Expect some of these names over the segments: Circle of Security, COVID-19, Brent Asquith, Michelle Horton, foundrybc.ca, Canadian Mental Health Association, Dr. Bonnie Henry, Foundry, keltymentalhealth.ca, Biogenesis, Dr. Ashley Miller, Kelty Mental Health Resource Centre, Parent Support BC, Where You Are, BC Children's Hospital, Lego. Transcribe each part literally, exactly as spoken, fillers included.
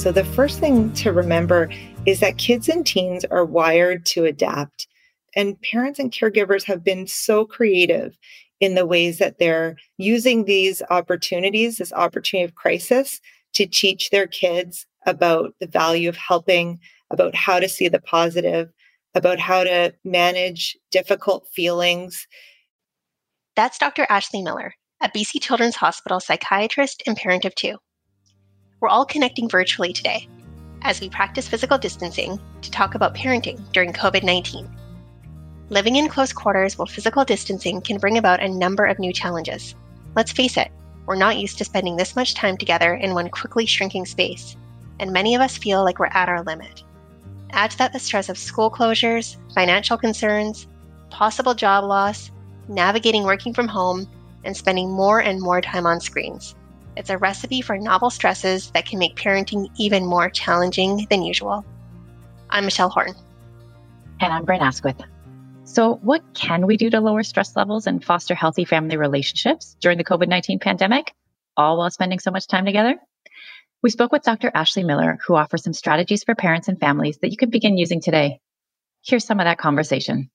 So the first thing to remember is that kids and teens are wired to adapt, and parents and caregivers have been so creative in the ways that they're using these opportunities, this opportunity of crisis, to teach their kids about the value of helping, about how to see the positive, about how to manage difficult feelings. That's Doctor Ashley Miller, a B C Children's Hospital psychiatrist and parent of two. We're all connecting virtually today as we practice physical distancing to talk about parenting during COVID nineteen. Living in close quarters while physical distancing can bring about a number of new challenges. Let's face it, we're not used to spending this much time together in one quickly shrinking space, and many of us feel like we're at our limit. Add to that the stress of school closures, financial concerns, possible job loss, navigating working from home, and spending more and more time on screens. It's a recipe for novel stresses that can make parenting even more challenging than usual. I'm Michelle Horton. And I'm Brent Asquith. So what can we do to lower stress levels and foster healthy family relationships during the COVID nineteen pandemic, all while spending so much time together? We spoke with Doctor Ashley Miller, who offers some strategies for parents and families that you can begin using today. Here's some of that conversation.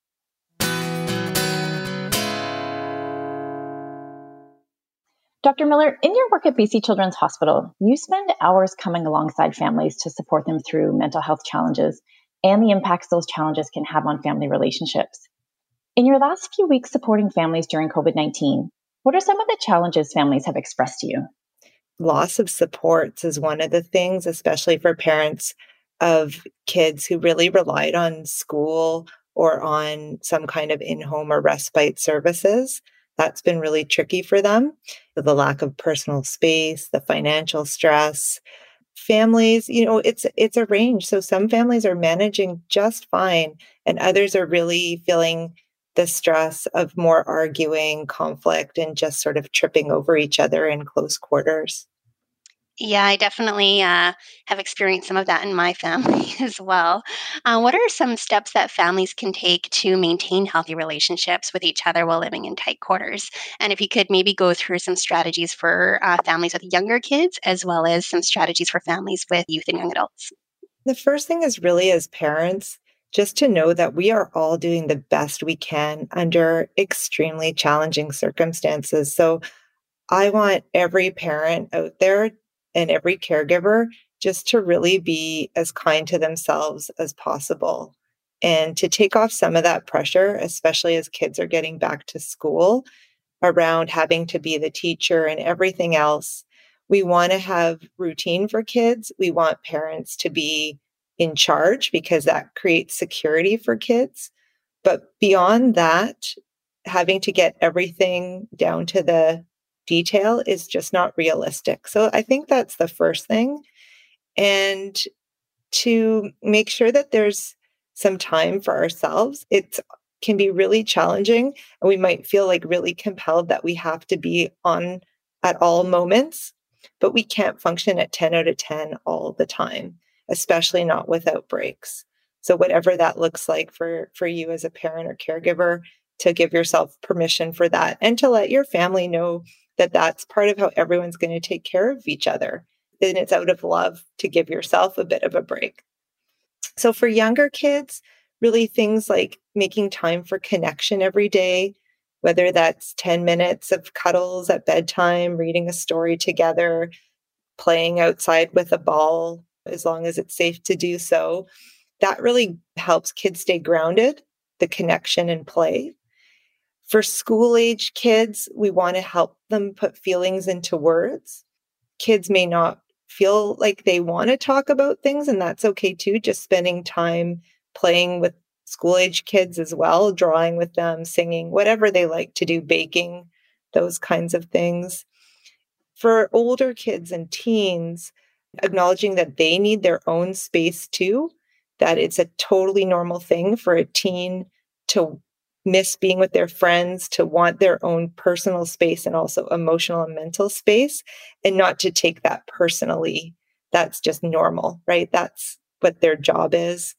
Doctor Miller, in your work at B C Children's Hospital, you spend hours coming alongside families to support them through mental health challenges and the impacts those challenges can have on family relationships. In your last few weeks supporting families during COVID nineteen, what are some of the challenges families have expressed to you? Loss of supports is one of the things, especially for parents of kids who really relied on school or on some kind of in-home or respite services. That's been really tricky for them. The lack of personal space, the financial stress. Families, you know, it's it's a range. So some families are managing just fine, and others are really feeling the stress of more arguing, conflict, and just sort of tripping over each other in close quarters. Yeah, I definitely uh, have experienced some of that in my family as well. Uh, what are some steps that families can take to maintain healthy relationships with each other while living in tight quarters? And if you could maybe go through some strategies for uh, families with younger kids, as well as some strategies for families with youth and young adults. The first thing is really, as parents, just to know that we are all doing the best we can under extremely challenging circumstances. So I want every parent out there and every caregiver just to really be as kind to themselves as possible and to take off some of that pressure, especially as kids are getting back to school, around having to be the teacher and everything else. We want to have routine for kids. We want parents to be in charge because that creates security for kids. But beyond that, having to get everything down to the detail is just not realistic. So I think that's the first thing. And to make sure that there's some time for ourselves, it can be really challenging. And we might feel like really compelled that we have to be on at all moments, but we can't function at ten out of ten all the time, especially not without breaks. So whatever that looks like for, for you as a parent or caregiver, to give yourself permission for that and to let your family know that that's part of how everyone's going to take care of each other. Then it's out of love to give yourself a bit of a break. So for younger kids, really things like making time for connection every day, whether that's ten minutes of cuddles at bedtime, reading a story together, playing outside with a ball, as long as it's safe to do so. That really helps kids stay grounded, the connection and play. For school-age kids, we want to help them put feelings into words. Kids may not feel like they want to talk about things, and that's okay too. Just spending time playing with school-age kids as well, drawing with them, singing, whatever they like to do, baking, those kinds of things. For older kids and teens, acknowledging that they need their own space too, that it's a totally normal thing for a teen to miss being with their friends, to want their own personal space and also emotional and mental space, and not to take that personally. That's just normal, right? That's what their job is.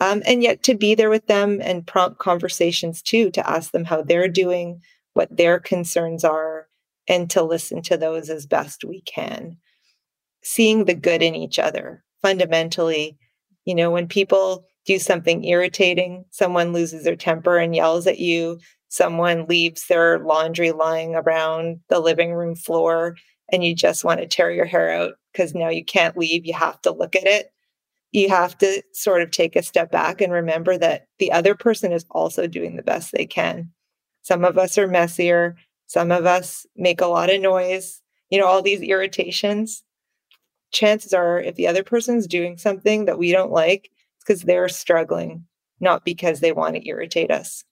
Um, and yet to be there with them and prompt conversations too, to ask them how they're doing, what their concerns are, and to listen to those as best we can. Seeing the good in each other fundamentally, you know, when people do something irritating, someone loses their temper and yells at you, someone leaves their laundry lying around the living room floor, and you just want to tear your hair out because now you can't leave, you have to look at it. You have to sort of take a step back and remember that the other person is also doing the best they can. Some of us are messier. Some of us make a lot of noise, you know, all these irritations. Chances are if the other person's doing something that we don't like, it's because they're struggling, not because they want to irritate us.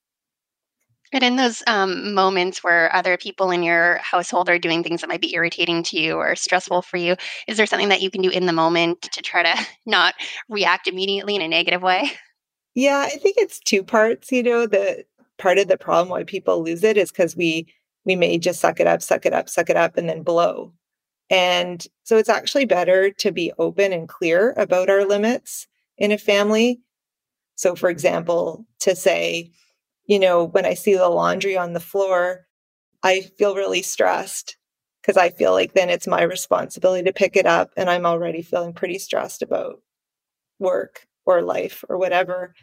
And in those um, moments where other people in your household are doing things that might be irritating to you or stressful for you, is there something that you can do in the moment to try to not react immediately in a negative way? Yeah, I think it's two parts. You know, the part of the problem why people lose it is because we we may just suck it up, suck it up, suck it up, and then blow. And so it's actually better to be open and clear about our limits in a family. So, for example, to say, you know, when I see the laundry on the floor, I feel really stressed because I feel like then it's my responsibility to pick it up. And I'm already feeling pretty stressed about work or life or whatever,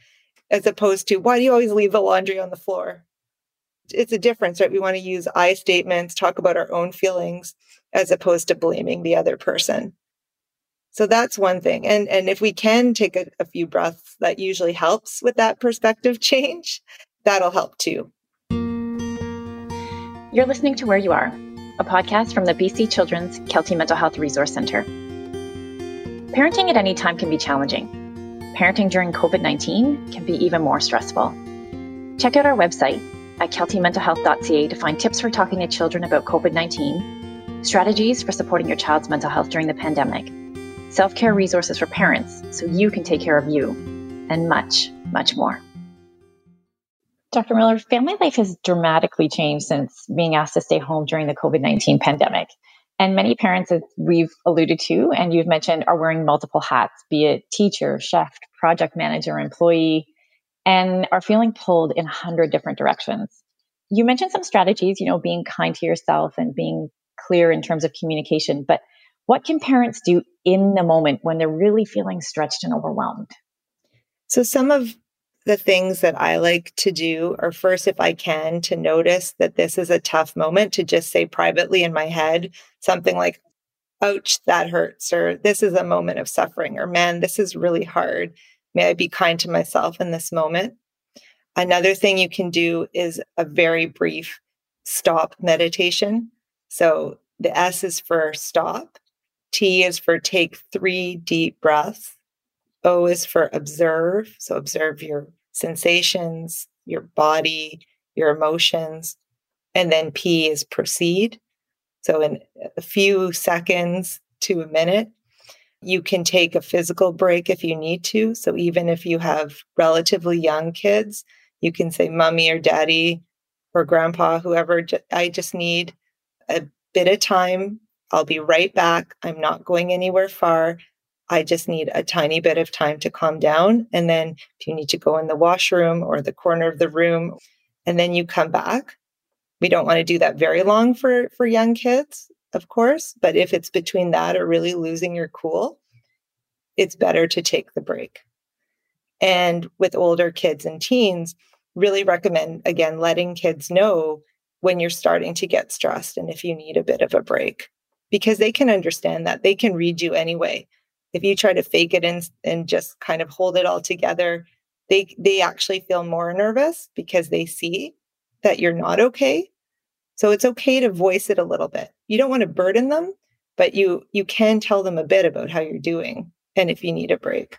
as opposed to, why do you always leave the laundry on the floor? It's a difference, right? We want to use I statements, talk about our own feelings, as opposed to blaming the other person. So that's one thing. And, and if we can take a, a few breaths, that usually helps with that perspective change. That'll help too. You're listening to Where You Are, a podcast from the B C Children's Kelty Mental Health Resource Centre. Parenting at any time can be challenging. Parenting during COVID nineteen can be even more stressful. Check out our website at kelty mental health dot c a to find tips for talking to children about COVID nineteen, strategies for supporting your child's mental health during the pandemic, self-care resources for parents so you can take care of you, and much, much more. Doctor Miller, family life has dramatically changed since being asked to stay home during the COVID nineteen pandemic. And many parents, as we've alluded to and you've mentioned, are wearing multiple hats, be it teacher, chef, project manager, employee, and are feeling pulled in a hundred different directions. You mentioned some strategies, you know, being kind to yourself and being clear in terms of communication, but what can parents do in the moment when they're really feeling stretched and overwhelmed? So some of the things that I like to do are, first, if I can, to notice that this is a tough moment, to just say privately in my head something like, ouch, that hurts, or this is a moment of suffering, or man, this is really hard. May I be kind to myself in this moment? Another thing you can do is a very brief stop meditation. So the S is for stop, T is for take three deep breaths, O is for observe. So observe your sensations, your body, your emotions, and then P is proceed. So in a few seconds to a minute, you can take a physical break if you need to. So even if you have relatively young kids, you can say, mommy or daddy or grandpa, whoever, I just need a bit of time. I'll be right back. I'm not going anywhere far. I just need a tiny bit of time to calm down. And then if you need to go in the washroom or the corner of the room, and then you come back. We don't want to do that very long for, for young kids, of course. But if it's between that or really losing your cool, it's better to take the break. And with older kids and teens, really recommend, again, letting kids know when you're starting to get stressed and if you need a bit of a break, because they can understand that. They can read you anyway. If you try to fake it and, and just kind of hold it all together, they they actually feel more nervous because they see that you're not okay. So it's okay to voice it a little bit. You don't want to burden them, but you you can tell them a bit about how you're doing and if you need a break.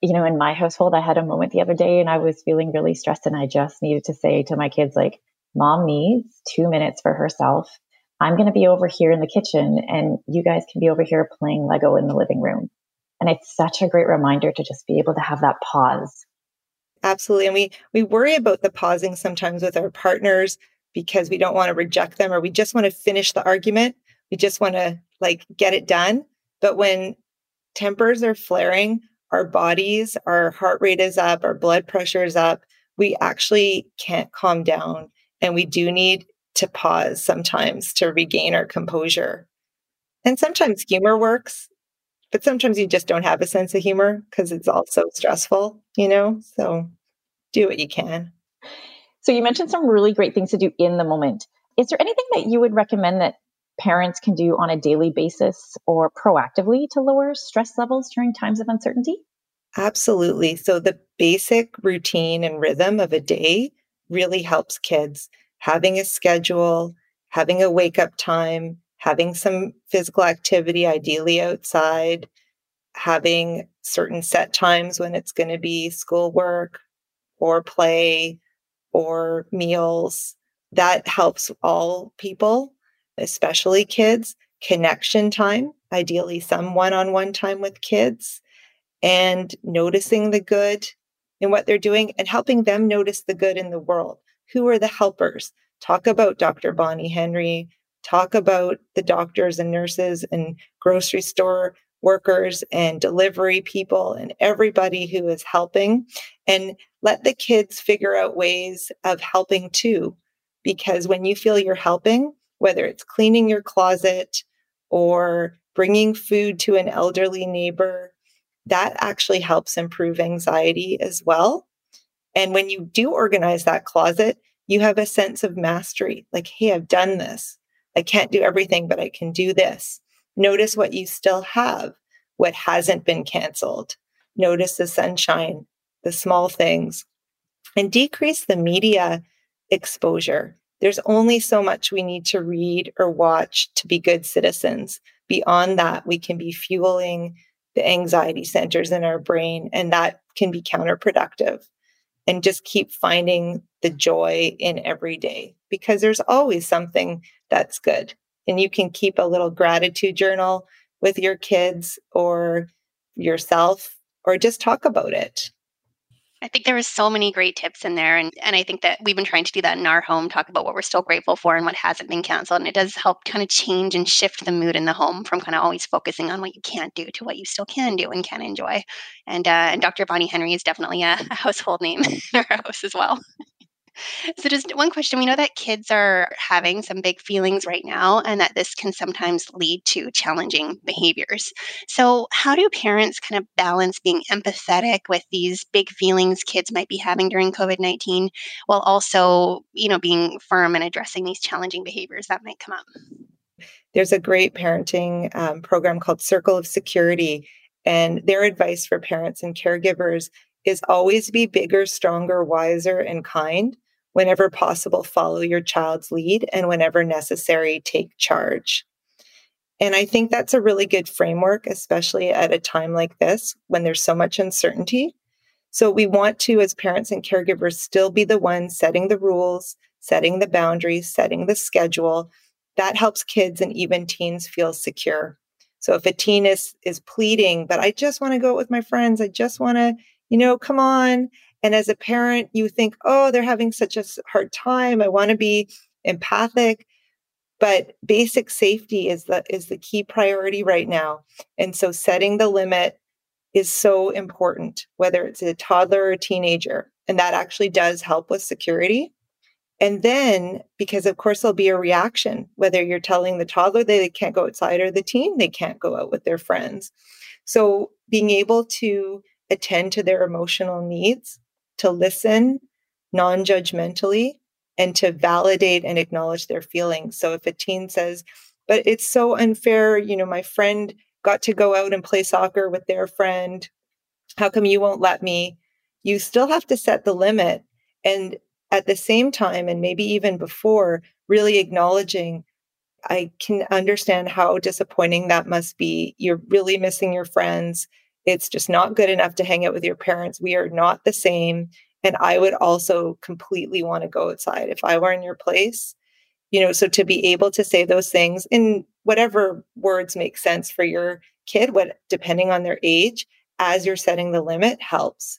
You know, in my household, I had a moment the other day and I was feeling really stressed and I just needed to say to my kids, like, mom needs two minutes for herself. I'm going to be over here in the kitchen and you guys can be over here playing Lego in the living room. And it's such a great reminder to just be able to have that pause. Absolutely. And we, we worry about the pausing sometimes with our partners because we don't want to reject them or we just want to finish the argument. We just want to like get it done. But when tempers are flaring, our bodies, our heart rate is up, our blood pressure is up, we actually can't calm down. And we do need to pause sometimes to regain our composure. And sometimes humor works. But sometimes you just don't have a sense of humor because it's all so stressful, you know, so do what you can. So you mentioned some really great things to do in the moment. Is there anything that you would recommend that parents can do on a daily basis or proactively to lower stress levels during times of uncertainty? Absolutely. So the basic routine and rhythm of a day really helps kids. Having a schedule, having a wake-up time, having some physical activity, ideally outside, having certain set times when it's going to be schoolwork or play or meals. That helps all people, especially kids. Connection time, ideally some one-on-one time with kids, and noticing the good in what they're doing and helping them notice the good in the world. Who are the helpers? Talk about Doctor Bonnie Henry, talk about the doctors and nurses and grocery store workers and delivery people and everybody who is helping, and let the kids figure out ways of helping too. Because when you feel you're helping, whether it's cleaning your closet or bringing food to an elderly neighbor, that actually helps improve anxiety as well. And when you do organize that closet, you have a sense of mastery. Like, hey, I've done this. I can't do everything, but I can do this. Notice what you still have, what hasn't been canceled. Notice the sunshine, the small things, and decrease the media exposure. There's only so much we need to read or watch to be good citizens. Beyond that, we can be fueling the anxiety centers in our brain, and that can be counterproductive. And just keep finding the joy in every day, because there's always something that's good. And you can keep a little gratitude journal with your kids or yourself, or just talk about it. I think there was so many great tips in there. And, and I think that we've been trying to do that in our home, talk about what we're still grateful for and what hasn't been canceled. And it does help kind of change and shift the mood in the home from kind of always focusing on what you can't do to what you still can do and can enjoy. And, uh, and Doctor Bonnie Henry is definitely a, a household name in our house as well. So just one question. We know that kids are having some big feelings right now and that this can sometimes lead to challenging behaviors. So how do parents kind of balance being empathetic with these big feelings kids might be having during COVID nineteen while also, you know, being firm and addressing these challenging behaviors that might come up? There's a great parenting um, program called Circle of Security, and their advice for parents and caregivers is always be bigger, stronger, wiser, and kind. Whenever possible, follow your child's lead, and whenever necessary, take charge. And I think that's a really good framework, especially at a time like this when there's so much uncertainty. So we want to, as parents and caregivers, still be the ones setting the rules, setting the boundaries, setting the schedule. That helps kids and even teens feel secure. So if a teen is, is pleading, but I just want to go out with my friends, I just want to, you know, come on. And as a parent, you think, oh, they're having such a hard time. I want to be empathic. But basic safety is the, is the key priority right now. And so setting the limit is so important, whether it's a toddler or a teenager. And that actually does help with security. And then, because of course, there'll be a reaction, whether you're telling the toddler they can't go outside or the teen they can't go out with their friends. So being able to attend to their emotional needs, to listen non-judgmentally, and to validate and acknowledge their feelings. So if a teen says, but it's so unfair, you know, my friend got to go out and play soccer with their friend. How come you won't let me? You still have to set the limit. And at the same time, and maybe even before, really acknowledging, I can understand how disappointing that must be. You're really missing your friends. It's just not good enough to hang out with your parents. We are not the same. And I would also completely want to go outside if I were in your place. You know, so to be able to say those things in whatever words make sense for your kid, what depending on their age, as you're setting the limit helps.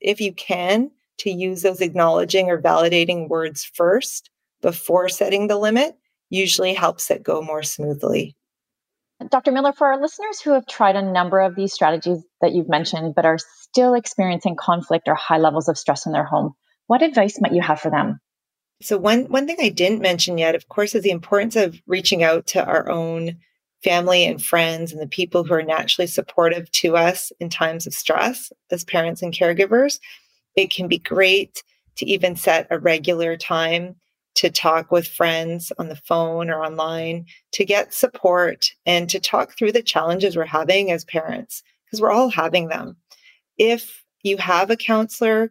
If you can, to use those acknowledging or validating words first before setting the limit usually helps it go more smoothly. Doctor Miller, for our listeners who have tried a number of these strategies that you've mentioned, but are still experiencing conflict or high levels of stress in their home, what advice might you have for them? So one, one thing I didn't mention yet, of course, is the importance of reaching out to our own family and friends and the people who are naturally supportive to us in times of stress as parents and caregivers, it can be great to even set a regular time to talk with friends on the phone or online, to get support and to talk through the challenges we're having as parents, because we're all having them. If you have a counselor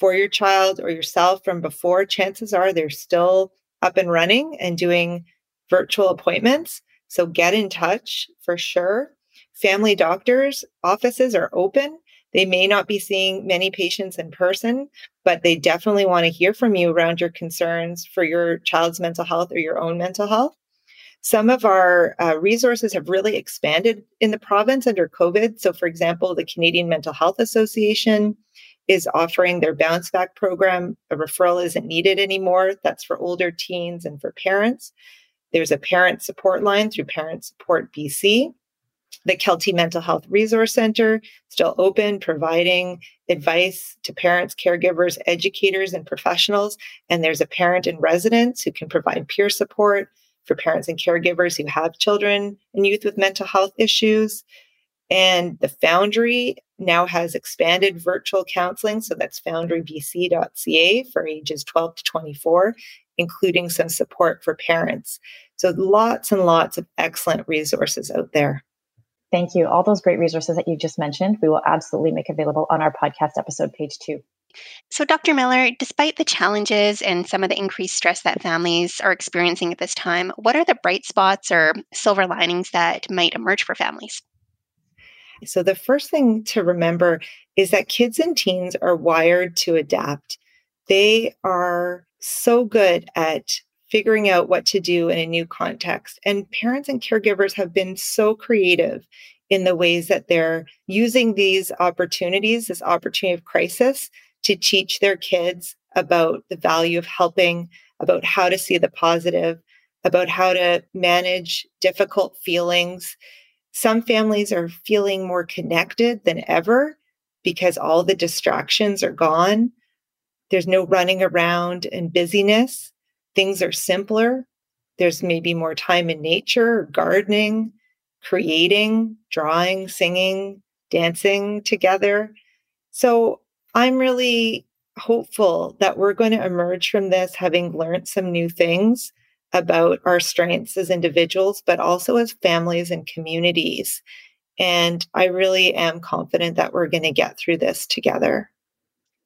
for your child or yourself from before, chances are they're still up and running and doing virtual appointments. So get in touch for sure. Family doctors' offices are open. They may not be seeing many patients in person, but they definitely want to hear from you around your concerns for your child's mental health or your own mental health. Some of our uh, resources have really expanded in the province under COVID. So for example, the Canadian Mental Health Association is offering their bounce back program. A referral isn't needed anymore. That's for older teens and for parents. There's a parent support line through Parent Support B C. The Kelty Mental Health Resource Centre, still open, providing advice to parents, caregivers, educators, and professionals. And there's a parent in residence who can provide peer support for parents and caregivers who have children and youth with mental health issues. And the Foundry now has expanded virtual counselling. So that's foundry b c dot c a for ages twelve to twenty-four, including some support for parents. So lots and lots of excellent resources out there. Thank you. All those great resources that you just mentioned, we will absolutely make available on our podcast episode page too. So Doctor Miller, despite the challenges and some of the increased stress that families are experiencing at this time, what are the bright spots or silver linings that might emerge for families? So the first thing to remember is that kids and teens are wired to adapt. They are so good at figuring out what to do in a new context. And parents and caregivers have been so creative in the ways that they're using these opportunities, this opportunity of crisis, to teach their kids about the value of helping, about how to see the positive, about how to manage difficult feelings. Some families are feeling more connected than ever because all the distractions are gone. There's no running around and busyness. Things are simpler. There's maybe more time in nature, gardening, creating, drawing, singing, dancing together. So I'm really hopeful that we're going to emerge from this having learned some new things about our strengths as individuals, but also as families and communities. And I really am confident that we're going to get through this together.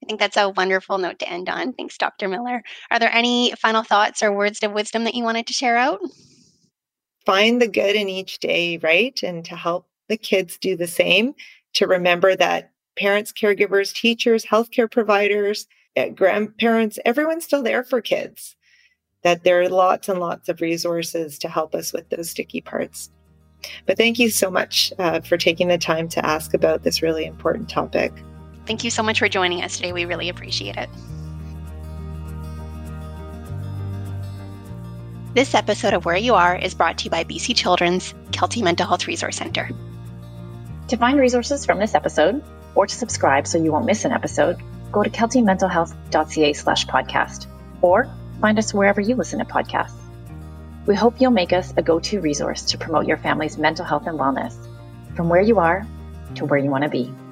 I think that's a wonderful note to end on. Thanks, Doctor Miller. Are there any final thoughts or words of wisdom that you wanted to share out? Find the good in each day, right? And to help the kids do the same, to remember that parents, caregivers, teachers, healthcare providers, grandparents, everyone's still there for kids, that there are lots and lots of resources to help us with those sticky parts. But thank you so much uh, for taking the time to ask about this really important topic. Thank you so much for joining us today. We really appreciate it. This episode of Where You Are is brought to you by B C Children's Kelty Mental Health Resource Centre. To find resources from this episode or to subscribe so you won't miss an episode, go to kelty mental health dot c a slash podcast or find us wherever you listen to podcasts. We hope you'll make us a go-to resource to promote your family's mental health and wellness from where you are to where you want to be.